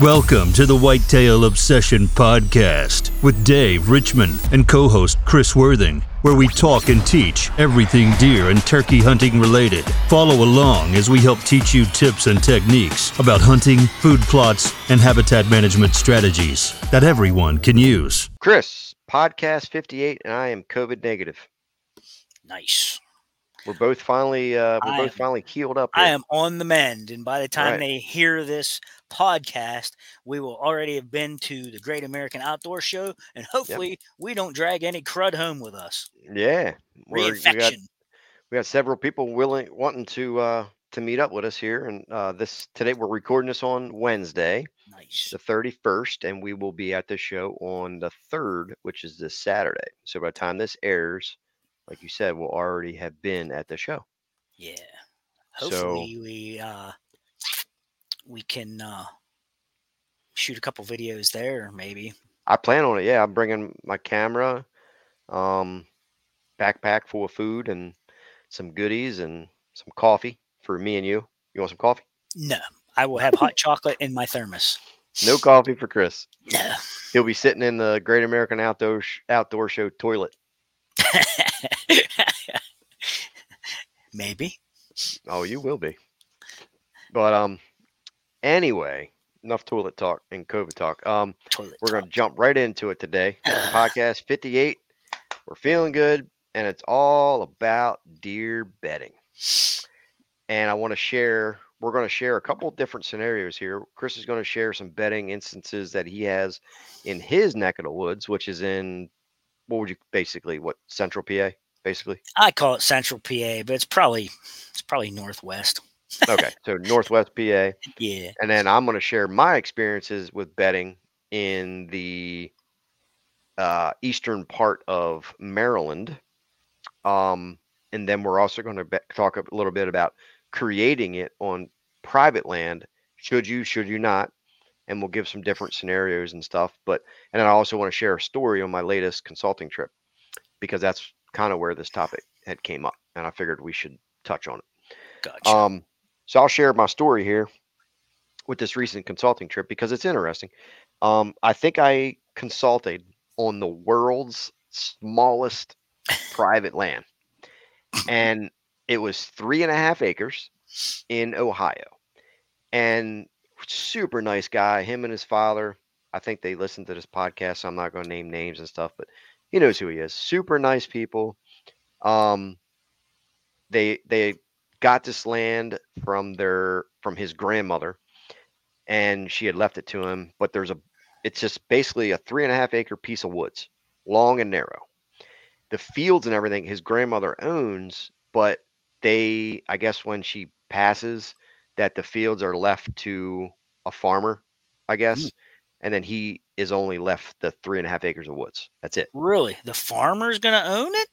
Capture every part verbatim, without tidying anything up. Welcome to the Whitetail Obsession Podcast with Dave Richmond and co-host Chris Worthing, where we talk and teach everything deer and turkey hunting related. Follow along as we help teach you tips and techniques about hunting, food plots, and habitat management strategies that everyone can use. Chris, podcast fifty-eight, and I am COVID negative. Nice. We're both finally uh, we're I both am, finally healed up here. I am on the mend, and by the time right. they hear this podcast, we will already have been to the Great American Outdoor Show, and hopefully yep. we don't drag any crud home with us. Yeah, reinfection. We got, we got several people willing wanting to uh, to meet up with us here, and uh, this today we're recording this on Wednesday, nice. the thirty-first, and we will be at the show on the third, which is this Saturday. So by the time this airs, like you said, we'll already have been at the show. Yeah. Hopefully so, we uh, we can uh, shoot a couple videos there, maybe. I plan on it, yeah. I'm bringing my camera, um, backpack full of food and some goodies and some coffee for me and you. You want some coffee? No. I will have hot chocolate in my thermos. No coffee for Chris. No. He'll be sitting in the Great American Outdoor, sh- outdoor Show toilet. Maybe. Oh, you will be. But um, anyway, enough toilet talk and COVID talk. Um, toilet we're going to jump right into it today. Podcast fifty-eight. We're feeling good, and it's all about deer bedding. And I want to share. We're going to share a couple of different scenarios here. Chris is going to share some bedding instances that he has in his neck of the woods, which is in. What would you basically what central P A basically? I call it central P A, but it's probably it's probably northwest. Okay, so northwest P A. Yeah. And then I'm going to share my experiences with bedding in the uh, eastern part of Maryland, um, and then we're also going to be- talk a little bit about creating it on private land. Should you? Should you not? And we'll give some different scenarios and stuff. But, and I also want to share a story on my latest consulting trip, because that's kind of where this topic had came up, and I figured we should touch on it. Gotcha. Um, so I'll share my story here with this recent consulting trip, because it's interesting. Um, I think I consulted on the world's smallest private land, and it was three and a half acres in Ohio. And super nice guy, him and his father. I think they listen to this podcast, so I'm not going to name names and stuff, but he knows who he is. Super nice people. Um, they they got this land from their from his grandmother, and she had left it to him. But there's a, it's just basically a three and a half acre piece of woods, long and narrow. The fields and everything his grandmother owns, but they, I guess, when she passes, that the fields are left to a farmer, I guess. Mm. And then he is only left the three and a half acres of woods. That's it. Really? The farmer's going to own it?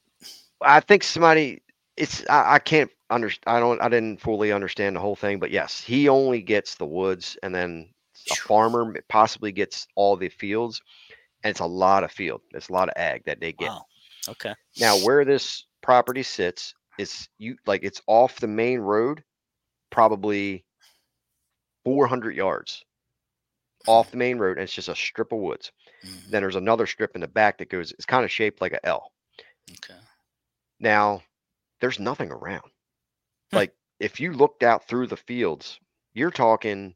I think somebody it's, I, I can't understand. I don't, I didn't fully understand the whole thing, but yes, he only gets the woods, and then a farmer possibly gets all the fields. And it's a lot of field. It's a lot of ag that they get. Wow. Okay. Now where this property sits is you like, it's off the main road, probably four hundred yards off the main road, and it's just a strip of woods. Mm-hmm. Then there's another strip in the back that goes, it's kind of shaped like an L. Okay. Now there's nothing around. Like if you looked out through the fields, you're talking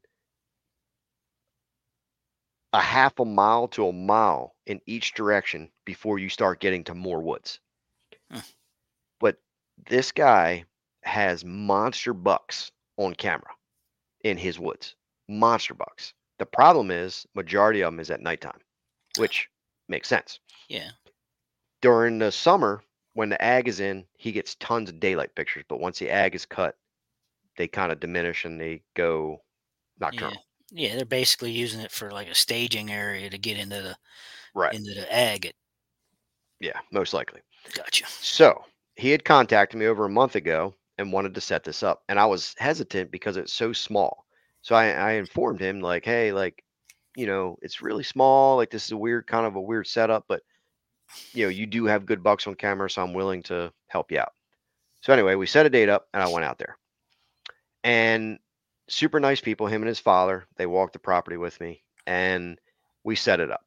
a half a mile to a mile in each direction before you start getting to more woods. Huh. But this guy has monster bucks on camera in his woods, monster bucks. The problem is majority of them is at nighttime, which makes sense. Yeah. During the summer, when the ag is in, he gets tons of daylight pictures, but once the ag is cut, they kind of diminish and they go nocturnal. Yeah. yeah. They're basically using it for like a staging area to get into the, right. into the ag. At... Yeah, most likely. Gotcha. So he had contacted me over a month ago and wanted to set this up, and I was hesitant because it's so small. So I, I informed him, like, hey, like, you know, it's really small. Like, this is a weird kind of a weird setup, but you know, you do have good bucks on camera, so I'm willing to help you out. So anyway, we set a date up, and I went out there. And super nice people, him and his father. They walked the property with me and we set it up.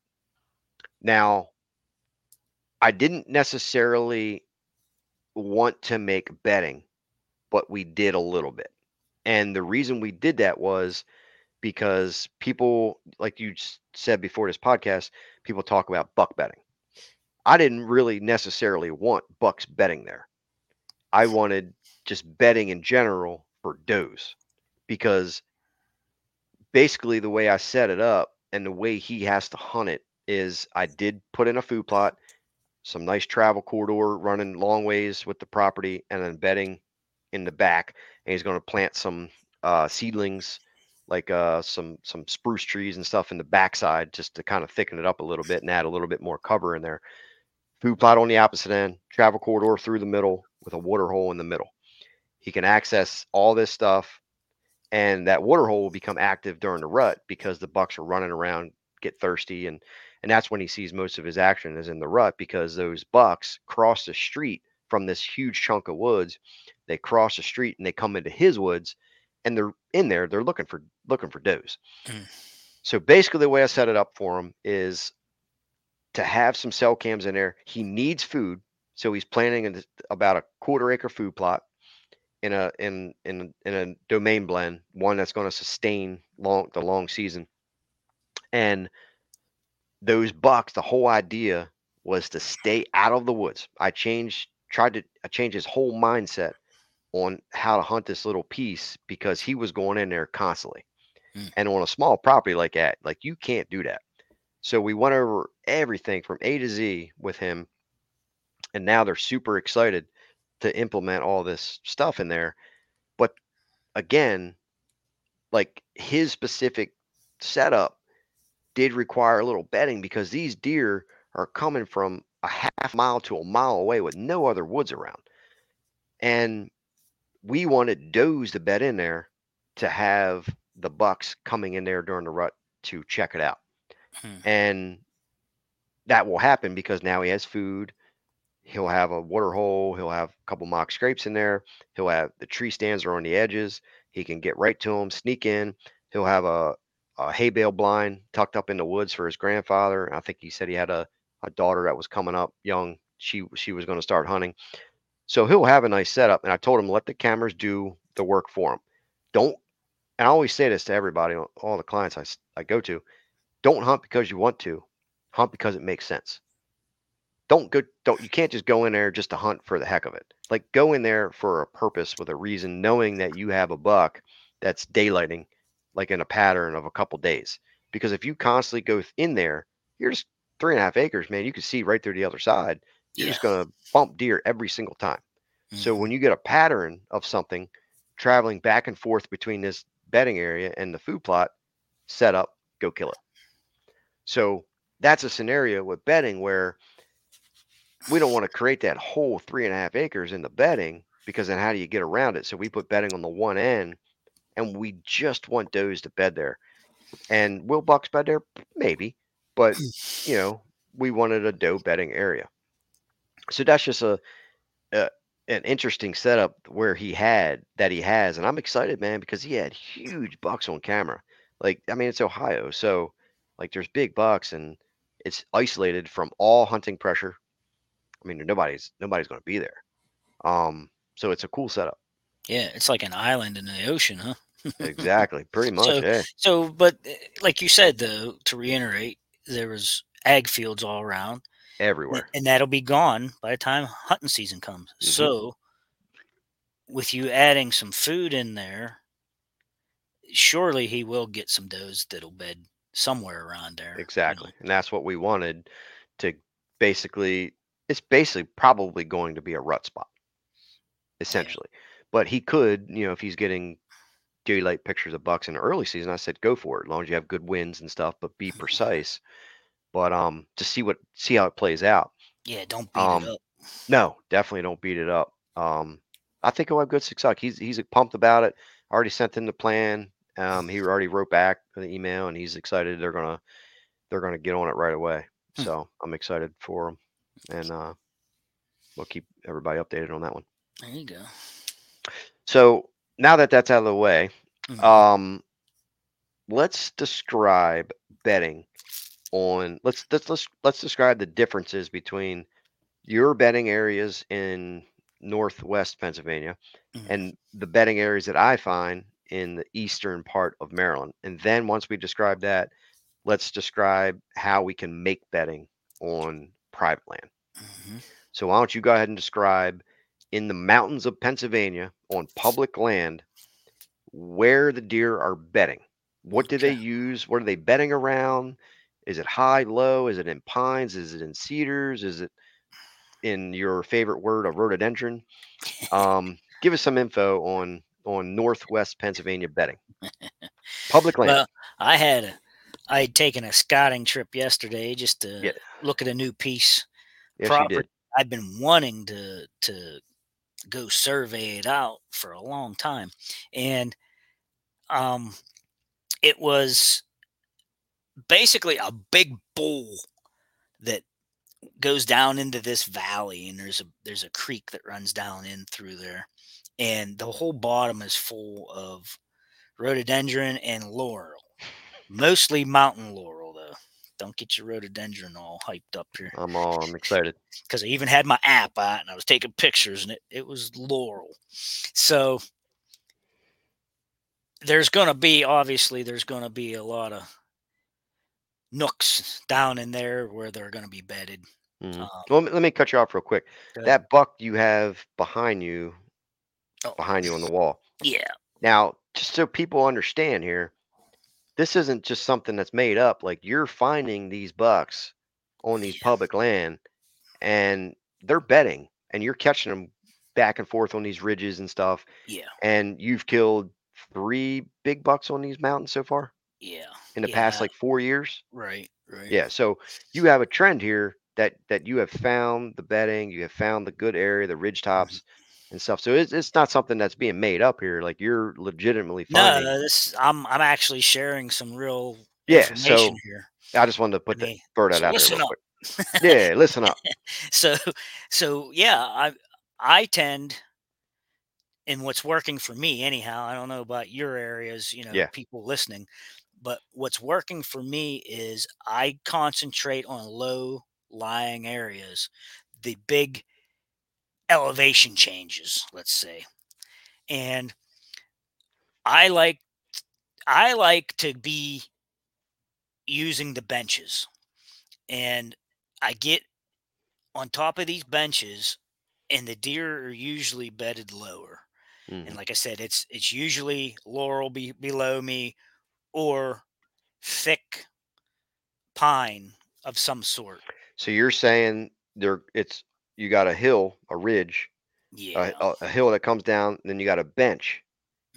Now, I didn't necessarily want to make betting, but we did a little bit. And the reason we did that was because people, like you said before this podcast, people talk about buck betting. I didn't really necessarily want bucks betting there. I wanted just betting in general for does, because basically the way I set it up and the way he has to hunt it is I did put in a food plot, some nice travel corridor running long ways with the property, and then bedding in the back. And he's going to plant some uh, seedlings, like uh, some some spruce trees and stuff in the backside, just to kind of thicken it up a little bit and add a little bit more cover in there. Food plot on the opposite end, travel corridor through the middle with a water hole in the middle. He can access all this stuff, and that water hole will become active during the rut because the bucks are running around, get thirsty, and and that's when he sees most of his action is in the rut, because those bucks cross the street from this huge chunk of woods. They cross the street and they come into his woods, and they're in there. They're looking for looking for does. Mm. So basically, the way I set it up for him is to have some cell cams in there. He needs food, so he's planting in about a quarter acre food plot in a in in in a domain blend, one that's going to sustain long the long season. And those bucks, the whole idea was to stay out of the woods. I changed, tried to I changed his whole mindset on how to hunt this little piece, because he was going in there constantly. Mm. And on a small property like that, like you can't do that. So we went over everything from A to Z with him. And now they're super excited to implement all this stuff in there. But again, like his specific setup did require a little bedding, because these deer are coming from a half mile to a mile away with no other woods around. And we wanted does to bed in there to have the bucks coming in there during the rut to check it out. Hmm. And that will happen because now he has food. He'll have a water hole. He'll have a couple mock scrapes in there. He'll have the tree stands are on the edges. He can get right to them, sneak in. He'll have a, a hay bale blind tucked up in the woods for his grandfather. I think he said he had a, a daughter that was coming up young. She, she was going to start hunting. So he'll have a nice setup. And I told him, let the cameras do the work for him. Don't, and I always say this to everybody, all the clients I, I go to, don't hunt because you want to, hunt because it makes sense. Don't go, don't, you can't just go in there just to hunt for the heck of it. Like go in there for a purpose with a reason, knowing that you have a buck that's daylighting, like in a pattern of a couple days. Because if you constantly go in there, you're just three and a half acres, man, you can see right through the other side. You're yeah. just going to bump deer every single time. Mm-hmm. So when you get a pattern of something traveling back and forth between this bedding area and the food plot, set up, go kill it. So that's a scenario with bedding where we don't want to create that whole three and a half acres in the bedding, because then how do you get around it? So we put bedding on the one end, and we just want does to bed there. And will bucks bed there? Maybe. But, you know, we wanted a doe bedding area. So that's just a, a an interesting setup where he had that he has, and I'm excited, man, because he had huge bucks on camera. Like, I mean, it's Ohio, so like there's big bucks, and it's isolated from all hunting pressure. I mean, nobody's nobody's going to be there. Um, so it's a cool setup. Yeah, it's like an island in the ocean, huh? Exactly, pretty much. So, yeah. so, but like you said, though, to reiterate, there was ag fields all around. Everywhere. And that'll be gone by the time hunting season comes. Mm-hmm. So with you adding some food in there, surely he will get some does that'll bed somewhere around there. Exactly. You know? And that's what we wanted to basically, it's basically probably going to be a rut spot, essentially. Yeah. But he could, you know, if he's getting daylight pictures of bucks in the early season, I said, go for it. As long as you have good winds and stuff, but be precise. But um, to see what see how it plays out. Yeah, don't beat um, it up. No, definitely don't beat it up. Um, I think he'll have good success. He's he's pumped about it. I already sent him the plan. Um, he already wrote back for the email, and he's excited. They're gonna they're gonna get on it right away. Hmm. So I'm excited for him, and uh, we'll keep everybody updated on that one. There you go. So now that that's out of the way, Mm-hmm. Um, let's describe betting on let's let's let's let's describe the differences between your betting areas in Northwest Pennsylvania mm-hmm. and the betting areas that I find in the eastern part of Maryland. And then once we describe that, let's describe how we can make betting on private land. Mm-hmm. So why don't you go ahead and describe in the mountains of Pennsylvania on public land where the deer are betting. What do okay. they use? What are they betting around? Is it high, low? Is it in pines? Is it in cedars? Is it in your favorite word, a rhododendron? Um, give us some info on on Northwest Pennsylvania betting. Public land. Well, I had I had taken a scouting trip yesterday just to yeah. look at a new piece. Yes, property. You did. I've been wanting to to go survey it out for a long time. And um, it was basically a big bowl that goes down into this valley, and there's a there's a creek that runs down in through there. And the whole bottom is full of rhododendron and laurel, mostly mountain laurel, though. Don't get your rhododendron all hyped up here. I'm all, I'm excited. Because I even had my app out and I was taking pictures, and it, it was laurel. So there's going to be, obviously, there's going to be a lot of nooks down in there where they're going to be bedded. Mm-hmm. Um, well, let me cut you off real quick. Uh, that buck you have behind you, oh. behind you on the wall. Yeah. Now, just so people understand here, this isn't just something that's made up. Like, you're finding these bucks on these public land, and they're betting, and you're catching them back and forth on these ridges and stuff. Yeah. And you've killed three big bucks on these mountains so far. Yeah. In the yeah. past like four years. Right. Right. Yeah. So you have a trend here that, that you have found the bedding, you have found the good area, the ridge tops mm-hmm. and stuff. So it's, it's not something that's being made up here. Like, you're legitimately finding. No, this I'm, I'm actually sharing some real yeah, information so here. I just wanted to put I mean, that bird so out there real quick. Yeah. Listen up. So, so yeah, I, I tend in what's working for me anyhow. I don't know about your areas, you know, yeah. people listening, but what's working for me is I concentrate on low lying areas, the big elevation changes, let's say. And I like, I like to be using the benches, and I get on top of these benches, and the deer are usually bedded lower. Mm-hmm. And like I said, it's, it's usually laurel be, below me, or thick pine of some sort. So you're saying there it's, you got a hill, a ridge, yeah. a, a hill that comes down, then you got a bench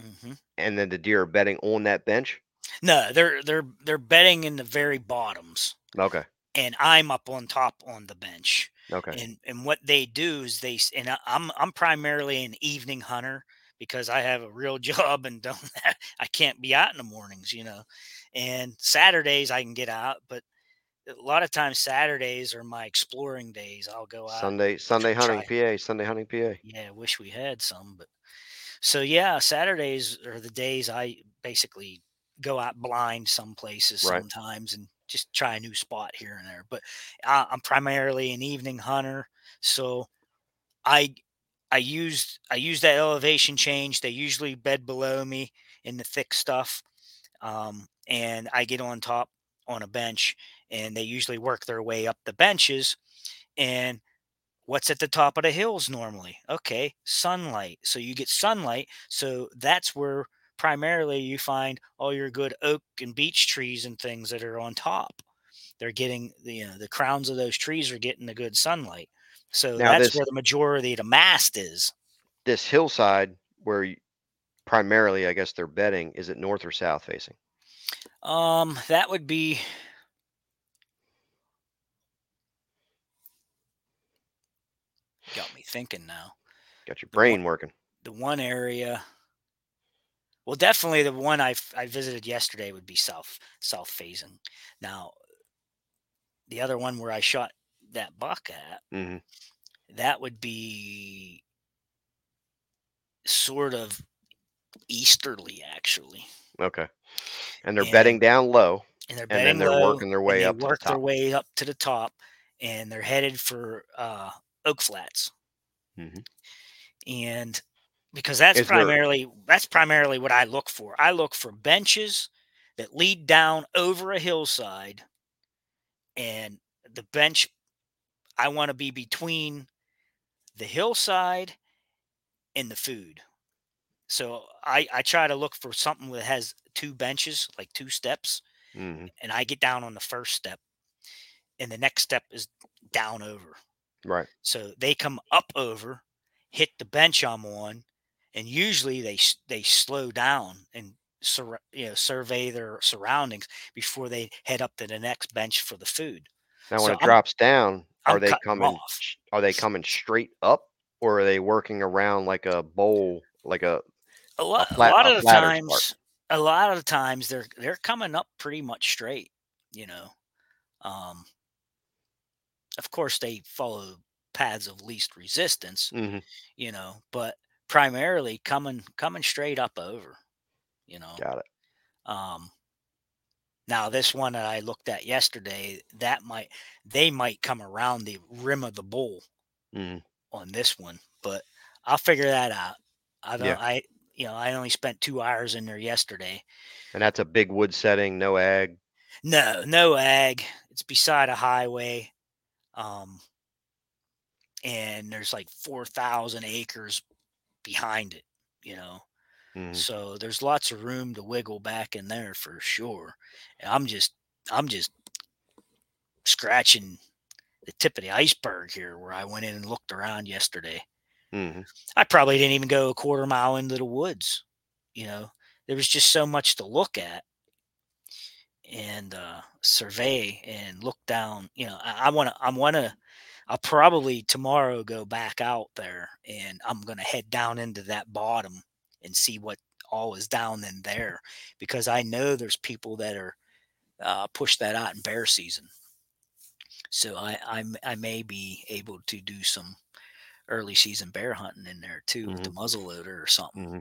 mm-hmm. and then the deer are bedding on that bench. No, they're, they're, they're bedding in the very bottoms. Okay. And I'm up on top on the bench. Okay. And, and what they do is they, and I'm, I'm primarily an evening hunter, because I have a real job and don't have, I can't be out in the mornings, you know, and Saturdays I can get out, but a lot of times Saturdays are my exploring days. I'll go out Sunday, Sunday hunting P A, Sunday hunting P A. Yeah. I wish we had some, but so yeah, Saturdays are the days I basically go out blind some places right. sometimes and just try a new spot here and there, but I, I'm primarily an evening hunter. So I, I used, I used that elevation change. They usually bed below me in the thick stuff. Um, and I get on top on a bench, and they usually work their way up the benches. And what's at the top of the hills normally? Okay. Sunlight. So you get sunlight. So that's where primarily you find all your good oak and beech trees and things that are on top. They're getting the, you know, the crowns of those trees are getting the good sunlight. So now that's this, where the majority of the mast is. This hillside where you, primarily, I guess, they're bedding, is it north or south facing? Um, that would be got me thinking now. Got your brain the one, working. The one area, well, definitely the one I I visited yesterday would be south south facing. Now, the other one where I shot that buck at mm-hmm. that would be sort of easterly, actually. Okay. And they're and, bedding down low. And they're bedding and then they're low, working their way up to the top. They work their way up to the top, and they're headed for uh, Oak Flats. Mm-hmm. And because that's Is primarily there... that's primarily what I look for. I look for benches that lead down over a hillside, and the bench I want to be between the hillside and the food. So I, I try to look for something that has two benches, like two steps, mm-hmm. and I get down on the first step, and the next step is down over. Right. So they come up over, hit the bench I'm on, and usually they they slow down and sur- you know survey their surroundings before they head up to the next bench for the food. Now, so when it I'm, drops down, are I'm they coming? Off. Are they coming straight up, or are they working around like a bowl, like a? A lot, a flat, a lot of the times, part. a lot of the times they're they're coming up pretty much straight, you know. Um, of course, they follow paths of least resistance, mm-hmm. you know, but primarily coming coming straight up over, you know. Got it. Um, now this one that I looked at yesterday, that might they might come around the rim of the bowl mm-hmm. on this one, but I'll figure that out. I don't. Yeah. I. You know, I only spent two hours in there yesterday. And that's a big wood setting, no ag? No, no ag. It's beside a highway. Um, and there's like four thousand acres behind it, you know. Mm-hmm. So there's lots of room to wiggle back in there for sure. And I'm just, I'm just scratching the tip of the iceberg here where I went in and looked around yesterday. Mm-hmm. I probably didn't even go a quarter mile into the woods. You know, there was just so much to look at and uh, survey and look down. You know, I, I want to, I want to, I'll probably tomorrow go back out there and I'm going to head down into that bottom and see what all is down in there, because I know there's people that are uh, push that out in bear season. So I, I, I may be able to do some early season bear hunting in there too, mm-hmm. with the muzzleloader or something, mm-hmm.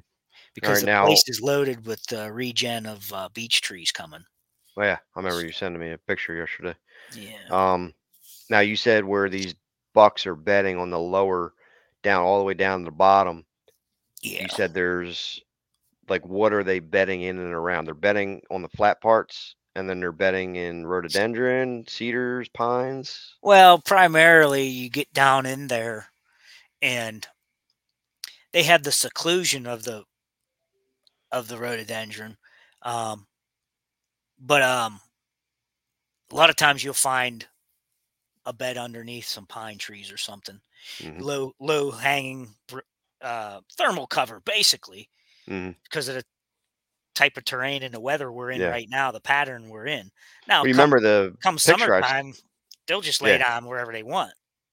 because right, the now, place is loaded with uh, regen of uh, beech trees coming. Well, yeah, I remember you sending me a picture yesterday. Yeah. Um. Now you said where these bucks are bedding on the lower, down all the way down to the bottom. Yeah. You said there's like, what are they bedding in and around? They're bedding on the flat parts. And then they're bedding in rhododendron, cedars, pines. Well, primarily you get down in there, and they have the seclusion of the of the rhododendron, um, but um, a lot of times you'll find a bed underneath some pine trees or something, mm-hmm. low low hanging uh, thermal cover, basically, mm-hmm. because of the type of terrain and the weather we're in yeah. right now, the pattern we're in. Now, remember come, the come summertime, they'll just lay yeah. down wherever they want.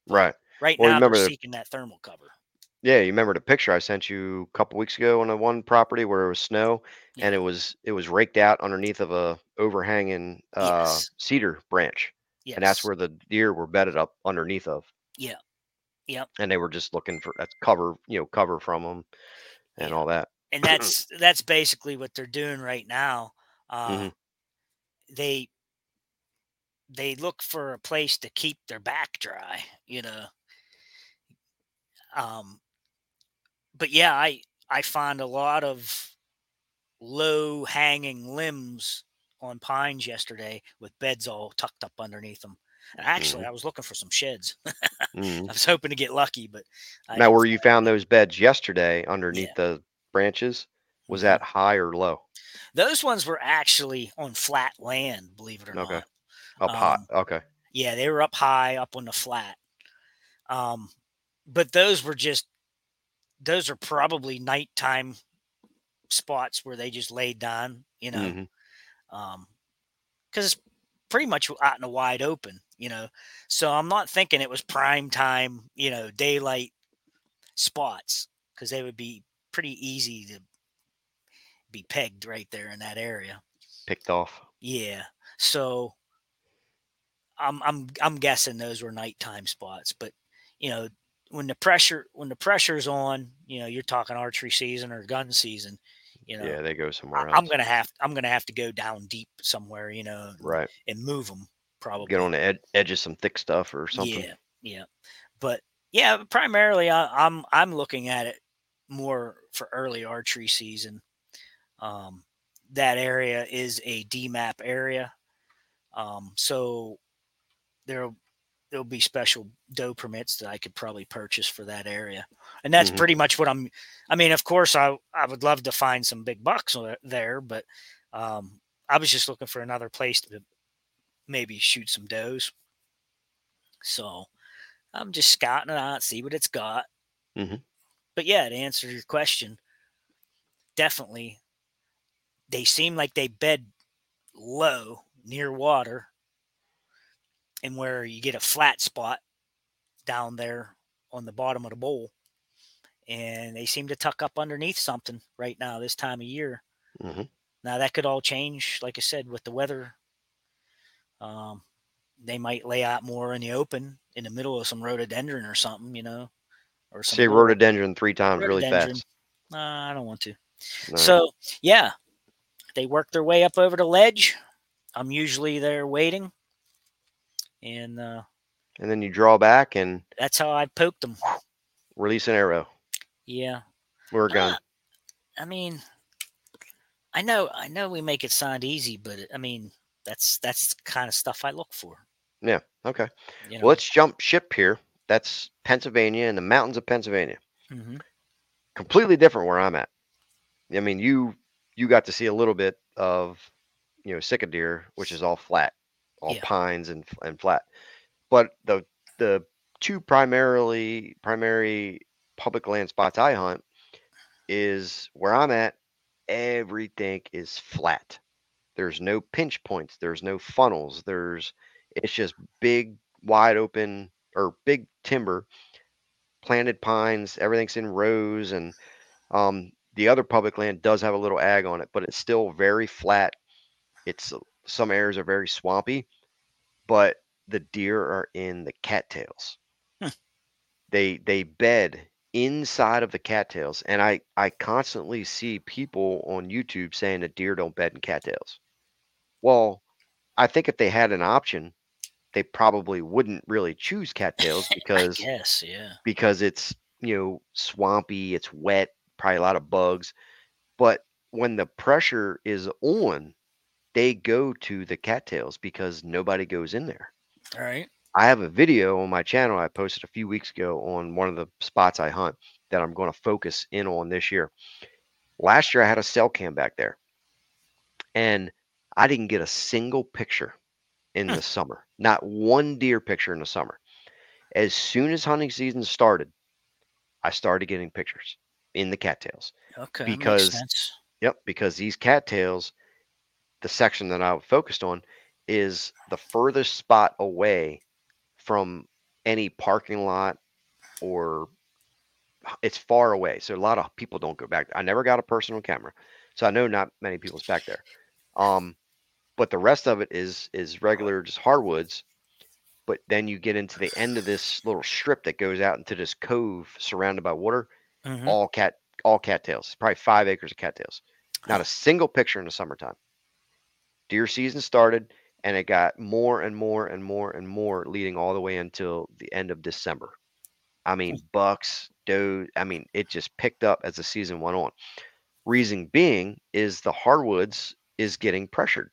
Right. Right well, now, remember they're seeking the, that thermal cover. Yeah, you remember the picture I sent you a couple weeks ago on the one property where it was snow, yeah. and it was it was raked out underneath of a overhanging uh, yes. cedar branch, yes. and that's where the deer were bedded up underneath of. Yeah, yeah. And they were just looking for that cover, you know, cover from them, and yeah. all that. And that's that's basically what they're doing right now. Uh, mm-hmm. They they look for a place to keep their back dry, you know. Um, but yeah, I, I find a lot of low hanging limbs on pines yesterday with beds all tucked up underneath them. And actually mm-hmm. I was looking for some sheds. mm-hmm. I was hoping to get lucky, but I now where you found those beds yesterday underneath yeah. the branches, was that high or low? Those ones were actually on flat land, believe it or okay. not. Up um, high. Okay. Yeah. They were up high up on the flat. Um, But those were just, those are probably nighttime spots where they just laid down, you know, mm-hmm. um, cause it's pretty much out in the wide open, you know? So I'm not thinking it was prime time, you know, daylight spots, cause they would be pretty easy to be pegged right there in that area. Picked off. Yeah. So I'm, I'm, I'm guessing those were nighttime spots, but you know, when the pressure, when the pressure's on, you know, you're talking archery season or gun season, you know. Yeah, they go somewhere else. I'm gonna have I'm gonna have to go down deep somewhere, you know. Right. And move them probably. Get on the ed- edge of some thick stuff or something. Yeah, yeah. But yeah, primarily I, I'm I'm looking at it more for early archery season. Um, that area is a D MAP area, um, so there'll there'll be special doe permits that I could probably purchase for that area, and that's mm-hmm. pretty much what I'm. I mean, of course, I I would love to find some big bucks there, but um, I was just looking for another place to maybe shoot some does. So I'm just scouting it out, see what it's got. Mm-hmm. But yeah, to answer your question, definitely, they seem like they bed low near water, and where you get a flat spot down there on the bottom of the bowl, and they seem to tuck up underneath something right now this time of year. Mm-hmm. Now that could all change, like I said, with the weather. Um, they might lay out more in the open in the middle of some rhododendron or something, you know. Or some say rhododendron three times rhododendron. Really fast. Uh, I don't want to. No. So yeah, they work their way up over the ledge. I'm usually there waiting, and uh, and then you draw back, and that's how I poked them. Release an arrow. Yeah, we're gone. Uh, I mean, I know, I know, we make it sound easy, but I mean, that's that's the kind of stuff I look for. Yeah. Okay. You know? Well, let's jump ship here. That's Pennsylvania and the mountains of Pennsylvania. Mm-hmm. Completely different where I'm at. I mean, you you got to see a little bit of, you know, sick of deer, which is all flat, all yeah. pines and and flat. But the the two primarily primary public land spots I hunt is where I'm at. Everything is flat. There's no pinch points. There's no funnels. There's it's just big, wide open or big timber, planted pines. Everything's in rows, and um. The other public land does have a little ag on it, but it's still very flat. It's some areas are very swampy, but the deer are in the cattails. Huh. They they bed inside of the cattails, and I I constantly see people on YouTube saying that deer don't bed in cattails. Well, I think if they had an option, they probably wouldn't really choose cattails because I guess, yeah. because it's, you know, swampy, it's wet. Probably a lot of bugs, but when the pressure is on, they go to the cattails because nobody goes in there. All right. I have a video on my channel I posted a few weeks ago on one of the spots I hunt that I'm going to focus in on this year. Last year I had a cell cam back there, and I didn't get a single picture in huh. the summer. Not one deer picture in the summer. As soon as hunting season started, I started getting pictures in the cattails. Okay. Because, makes sense. Yep, because these cattails, the section that I focused on is the furthest spot away from any parking lot, or it's far away. So a lot of people don't go back. I never got a personal camera, so I know not many people's back there. Um, but the rest of it is, is regular, just hardwoods. But then you get into the end of this little strip that goes out into this cove surrounded by water. Mm-hmm. All cat, all cattails, probably five acres of cattails. Not a single picture in the summertime. Deer season started, and it got more and more and more and more, leading all the way until the end of December. I mean, bucks, does. I mean, it just picked up as the season went on. Reason being is the hardwoods is getting pressured.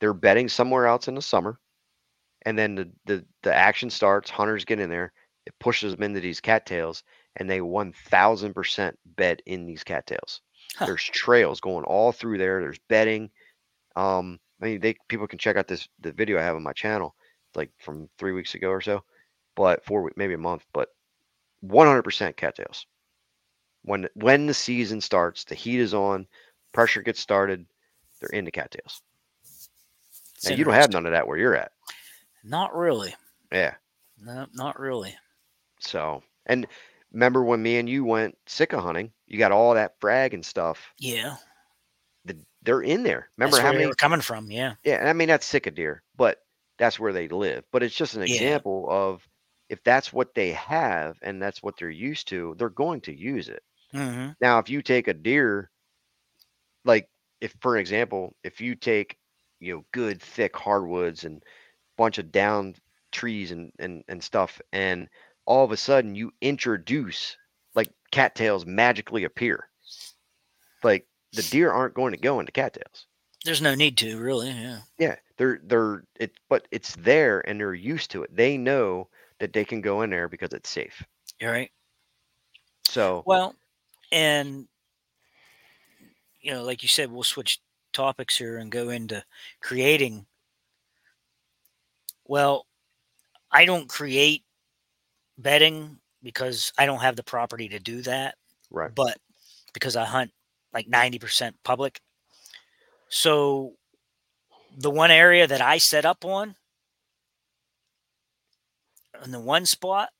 They're bedding somewhere else in the summer, and then the the, the action starts. Hunters get in there. It pushes them into these cattails. And they one thousand percent bed in these cattails. Huh. There's trails going all through there. There's bedding. Um, I mean, they people can check out this the video I have on my channel, like from three weeks ago or so, but four maybe a month. But one hundred percent cattails. When when the season starts, the heat is on, pressure gets started. They're into cattails. Now, you don't have none of that where you're at. Not really. Yeah. No, not really. So and. Remember when me and you went sika hunting? You got all that frag and stuff. Yeah, the, they're in there. Remember that's how many they were coming from? Yeah, yeah. And I mean that's sika deer, but that's where they live. But it's just an example yeah. of if that's what they have and that's what they're used to, they're going to use it. Mm-hmm. Now, if you take a deer like if, for example, if you take, you know, good thick hardwoods and bunch of down trees and, and, and stuff, and all of a sudden you introduce, like, cattails magically appear. Like, the deer aren't going to go into cattails. There's no need to, really. Yeah. Yeah. They're, they're, it, but it's there and they're used to it. They know that they can go in there because it's safe. You're right. So, well, and, you know, like you said, we'll switch topics here and go into creating. Well, I don't create bedding because I don't have the property to do that. Right. But because I hunt like ninety percent public. So the one area that I set up on, in the one spot,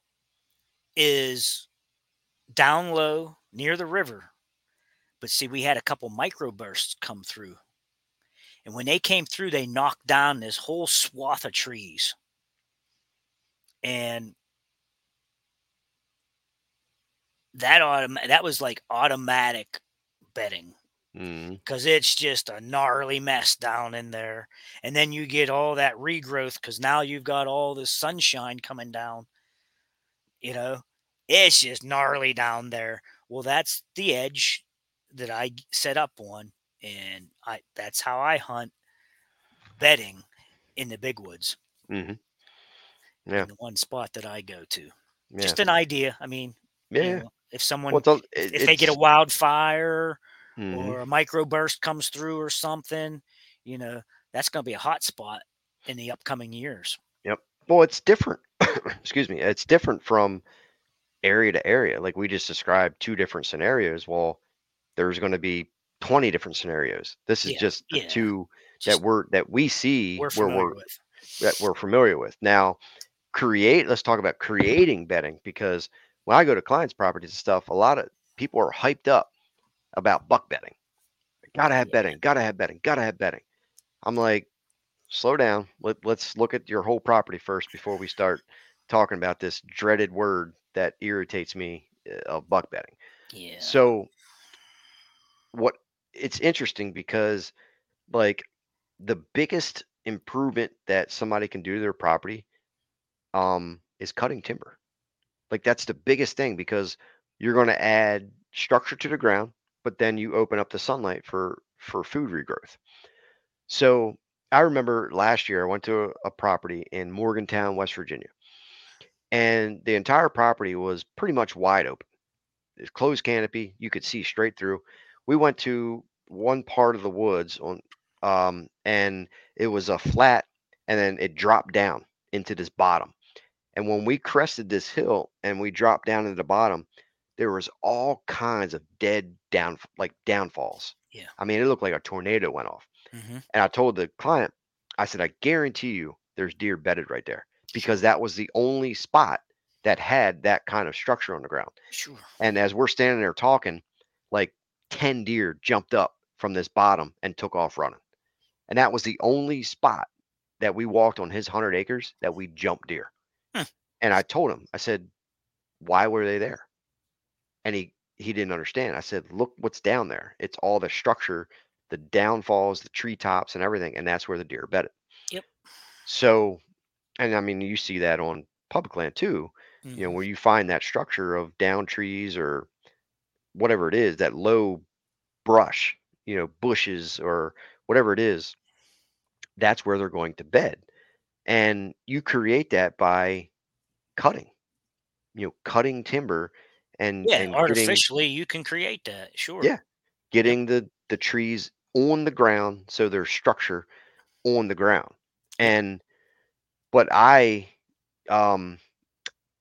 is down low near the river. But see, we had a couple microbursts come through. And when they came through, they knocked down this whole swath of trees. And that autom- that was like automatic bedding. Because it's just a gnarly mess down in there. And then you get all that regrowth because now you've got all this sunshine coming down. You know, it's just gnarly down there. Well, that's the edge that I set up on. And I that's how I hunt bedding in the big woods. Mm-hmm. Yeah. In the one spot that I go to. Yeah. Just an idea. I mean, yeah. You know, if someone, well, it's, if it's, they get a wildfire... Mm-hmm. Or a microburst comes through or something, you know, that's going to be a hot spot in the upcoming years. Yep. Well, it's different. Excuse me. It's different from area to area. Like we just described two different scenarios. Well, there's going to be twenty different scenarios. This is yeah, just the yeah. two just that we're, that we see we're where we're, with. that we're familiar with. Now create, let's talk about creating bedding, because when I go to clients' properties and stuff, a lot of people are hyped up about buck bedding. Gotta have yeah. bedding, gotta have bedding, gotta have bedding. I'm like, slow down. Let, let's look at your whole property first before we start talking about this dreaded word that irritates me of uh, buck bedding. Yeah. So what it's interesting because like the biggest improvement that somebody can do to their property um, is cutting timber. Like that's the biggest thing because you're going to add structure to the ground, but then you open up the sunlight for, for food regrowth. So I remember last year I went to a, a property in Morgantown, West Virginia, and the entire property was pretty much wide open. It's closed canopy. You could see straight through. We went to one part of the woods on, um, and it was a flat, and then it dropped down into this bottom. And when we crested this hill and we dropped down into the bottom, there was all kinds of dead down, like downfalls. Yeah. I mean, it looked like a tornado went off. Mm-hmm. And I told the client, I said, I guarantee you there's deer bedded right there because that was the only spot that had that kind of structure on the ground. Sure. And as we're standing there talking, like ten deer jumped up from this bottom and took off running. And that was the only spot that we walked on his hundred acres that we jumped deer. Huh. And I told him, I said, why were they there? And he, he didn't understand. I said, look what's down there. It's all the structure, the downfalls, the treetops and everything. And that's where the deer bedded. Yep. So, and I mean, you see that on public land too, mm-hmm. you know, where you find that structure of down trees or whatever it is, that low brush, you know, bushes or whatever it is, that's where they're going to bed. And you create that by cutting, you know, cutting timber. And, yeah, and artificially getting, you can create that. Sure. Yeah. Getting the, the trees on the ground. So there's structure on the ground. And, but I, um,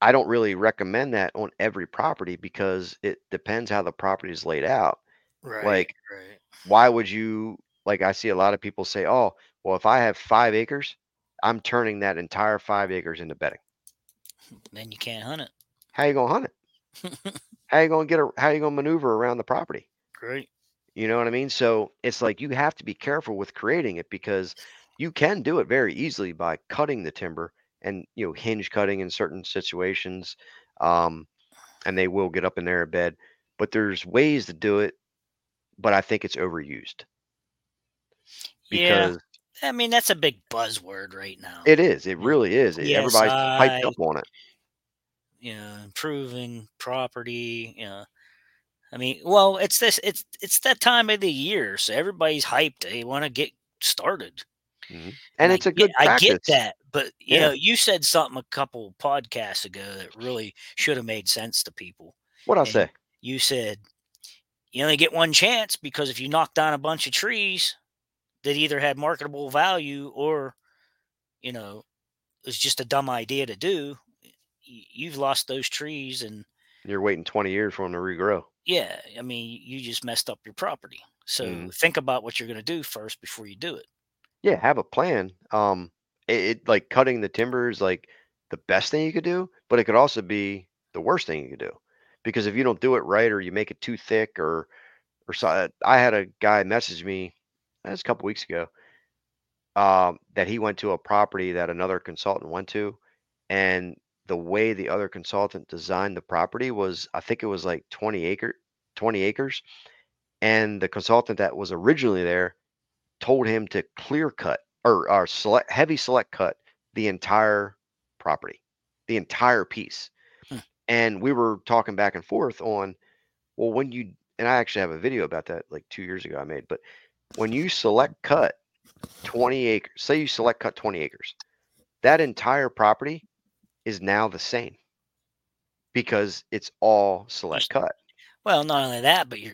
I don't really recommend that on every property because it depends how the property is laid out. Right. Like, right. Why would you, like, I see a lot of people say, oh, well, if I have five acres, I'm turning that entire five acres into bedding. Then you can't hunt it. How you going to hunt it? How you gonna get a, how you gonna maneuver around the property? Great. You know what I mean? So it's like you have to be careful with creating it because you can do it very easily by cutting the timber and, you know, hinge cutting in certain situations, um, and they will get up in their bed. But there's ways to do it but I think it's overused. Because yeah. I mean, that's a big buzzword right now. It is. It really is. Yes, Everybody's hyped up on it. Yeah. You know, improving property. Yeah. You know. I mean, well, it's this, it's, it's that time of the year. So everybody's hyped. They want to get started. Mm-hmm. And, and it's I a good get, I get that. But, you yeah. know, you said something a couple podcasts ago that really should have made sense to people. What'd I and say? You said you only get one chance, because if you knock down a bunch of trees that either had marketable value or, you know, it was just a dumb idea to do, you've lost those trees and you're waiting twenty years for them to regrow. Yeah. I mean, you just messed up your property. So mm. think about what you're going to do first before you do it. Yeah. Have a plan. Um, it, it like cutting the timber is like the best thing you could do, but it could also be the worst thing you could do, because if you don't do it right, or you make it too thick or, or so, I had a guy message me that's a couple weeks ago, um, that he went to a property that another consultant went to, and the way the other consultant designed the property was, I think it was like twenty acre, twenty acres. And the consultant that was originally there told him to clear cut or, or select, heavy select cut the entire property, the entire piece. Hmm. And we were talking back and forth on, well, when you, and I actually have a video about that like two years ago I made, but when you select cut twenty acres, say you select cut twenty acres, that entire property is now the same because it's all select cut. Well, not only that, but you're,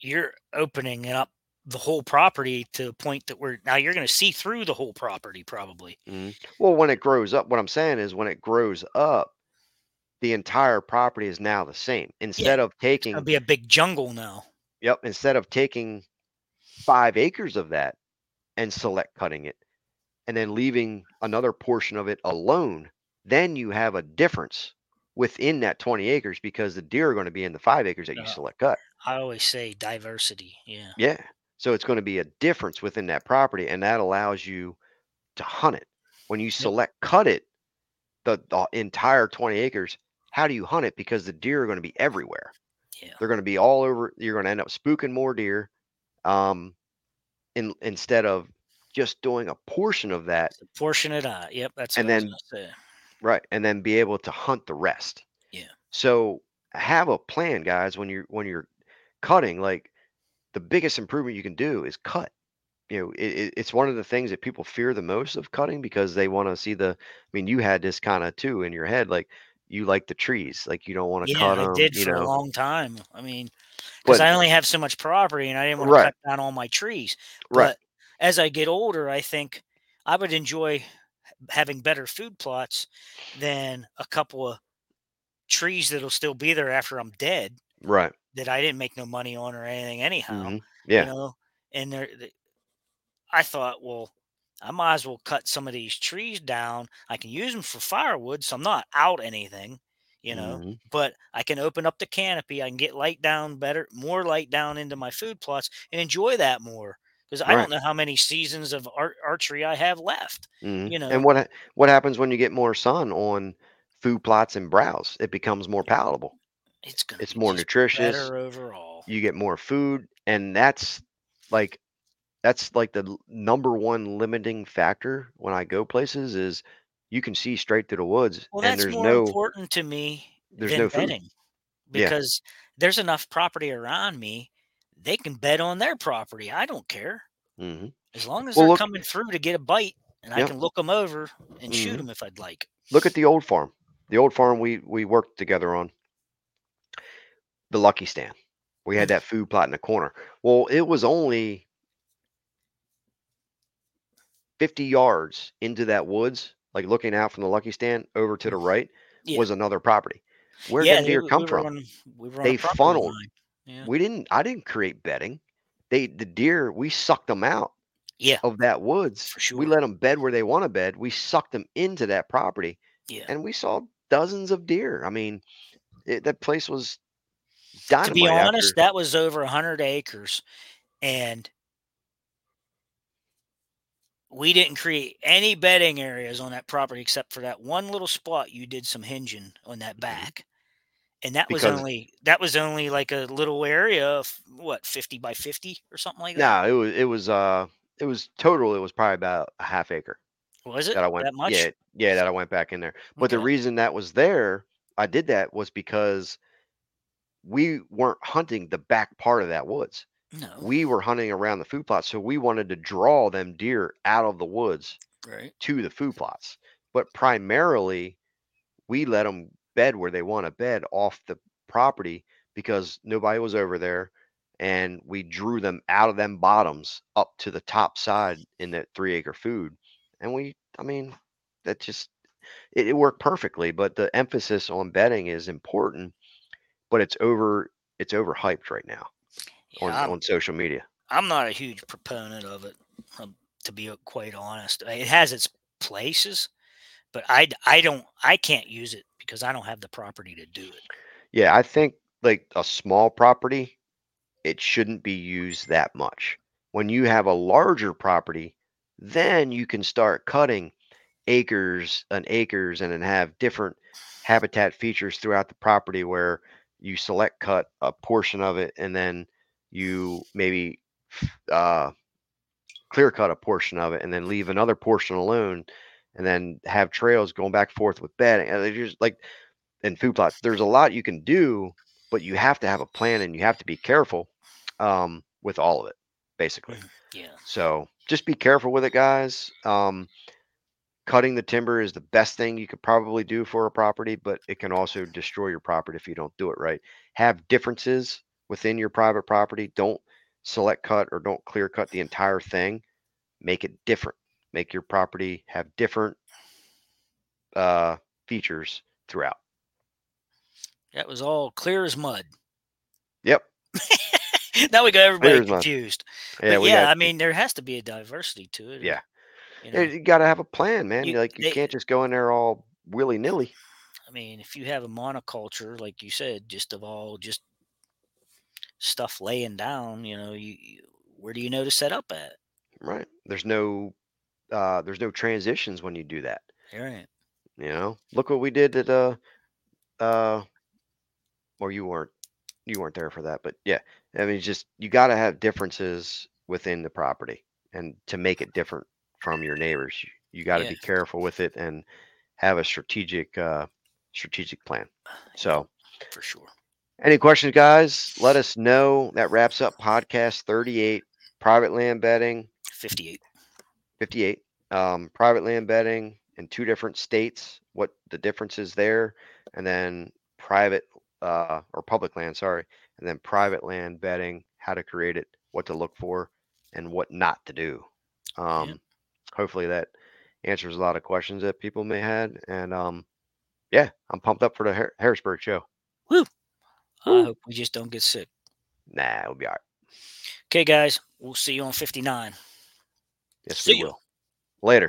you're opening it up the whole property to the point that we're now you're going to see through the whole property probably. Mm-hmm. Well, when it grows up, what I'm saying is when it grows up, the entire property is now the same instead yeah. of taking, it'll be a big jungle now. Yep. Instead of taking five acres of that and select cutting it and then leaving another portion of it alone, then you have a difference within that twenty acres because the deer are going to be in the five acres that you uh, select cut. I always say diversity. Yeah. Yeah. So it's going to be a difference within that property, and that allows you to hunt it. When you select cut it, the, the entire twenty acres, how do you hunt it? Because the deer are going to be everywhere. Yeah. They're going to be all over. You're going to end up spooking more deer. Um, in, instead of just doing a portion of that, portion it out. Yep. That's and what then, I was gonna say. Right. And then be able to hunt the rest. Yeah. So have a plan, guys. When you're, when you're cutting, like the biggest improvement you can do is cut, you know, it, it's one of the things that people fear the most of cutting because they want to see the, I mean, you had this kind of too in your head, like you like the trees, like you don't want to yeah, cut them. I did for know. a long time. I mean, because I only have so much property and I didn't want right. to cut down all my trees. But right. as I get older, I think I would enjoy having better food plots than a couple of trees that'll still be there after I'm dead. Right. That I didn't make no money on or anything anyhow. Mm-hmm. Yeah. You know? And there, they, I thought, well, I might as well cut some of these trees down. I can use them for firewood, so I'm not out anything. You know, mm-hmm. but I can open up the canopy. I can get light down better, more light down into my food plots and enjoy that more. Because right. I don't know how many seasons of ar- archery I have left. Mm-hmm. You know, and what what happens when you get more sun on food plots and browse? It becomes more palatable. It's gonna it's be more nutritious. Better overall. You get more food, and that's like that's like the number one limiting factor when I go places is. You can see straight through the woods. Well, and that's there's more no, important to me there's than no bedding food. Because yeah. there's enough property around me. They can bed on their property. I don't care. Mm-hmm. As long as well, they're look, coming through to get a bite and yeah. I can look them over and mm-hmm. shoot them if I'd like. Look at the old farm. The old farm we, we worked together on. The Lucky Stand. We had that food plot in the corner. Well, it was only fifty yards into that woods. Like looking out from the Lucky Stand over to the right yeah. was another property. Where yeah, did deer we, come we from? On, we they funneled. Yeah. We didn't. I didn't create bedding. They the deer. We sucked them out. Yeah. Of that woods. For sure. We let them bed where they want to bed. We sucked them into that property. Yeah. And we saw dozens of deer. I mean, it, that place was dynamite. To be honest, after. that was over a hundred acres, and. We didn't create any bedding areas on that property except for that one little spot. You did some hinging on that back, And that because was only that was only like a little area of what, fifty by fifty or something like that. No, it was it was uh it was total. It was probably about a half acre. Was it that I went that much? Yeah, yeah, that I went back in there. But okay. The reason that was there, I did that was because we weren't hunting the back part of that woods. No, we were hunting around the food plots, so we wanted to draw them deer out of the woods right. to the food plots. But primarily, we let them bed where they want to bed off the property because nobody was over there, and we drew them out of them bottoms up to the top side in that three acre food. And we, I mean, that just, it, it worked perfectly, but the emphasis on bedding is important, but it's over, it's overhyped right now yeah, on, on social media. I'm not a huge proponent of it, um, to be quite honest. It has its places, but I, I don't, I can't use it because I don't have the property to do it. Yeah. I think like a small property, it shouldn't be used that much. When you have a larger property, then you can start cutting acres and acres and then have different habitat features throughout the property where you select cut a portion of it and then you maybe uh, clear cut a portion of it and then leave another portion alone and then have trails going back and forth with bedding. And just like in food plots, there's a lot you can do, but you have to have a plan and you have to be careful um, with all of it, basically. Yeah. So just be careful with it, guys. Um, cutting the timber is the best thing you could probably do for a property, but it can also destroy your property if you don't do it right. Have differences within your private property. Don't select cut or don't clear cut the entire thing. Make it different. Make your property have different uh, features throughout. That was all clear as mud. Yep. Now we got everybody confused. Yeah, but yeah, got, I mean, there has to be a diversity to it. Yeah. You know, you got to have a plan, man. You, like, you they, can't just go in there all willy-nilly. I mean, if you have a monoculture, like you said, just of all just stuff laying down, you know, you, you where do you know to set up at? Right. There's no uh, there's no transitions when you do that. Right. You know, look what we did at, uh, uh, or you weren't. You weren't there for that, but yeah, I mean, just, you got to have differences within the property and to make it different from your neighbors, you, you got to yeah. be careful with it and have a strategic, uh, strategic plan. So for sure. Any questions, guys, let us know. That wraps up podcast thirty-eight, private land bedding, fifty-eight, fifty-eight, um, private land bedding in two different states, what the difference is there. And then private Uh, or public land, sorry, and then private land bedding, how to create it, what to look for, and what not to do. Um, yeah. Hopefully that answers a lot of questions that people may have. And um, yeah, I'm pumped up for the Har- Harrisburg show. Woo! Woo. I hope we just don't get sick. Nah, we'll be all right. Okay, guys, we'll see you on fifty-nine. Yes, see we you. will. Later.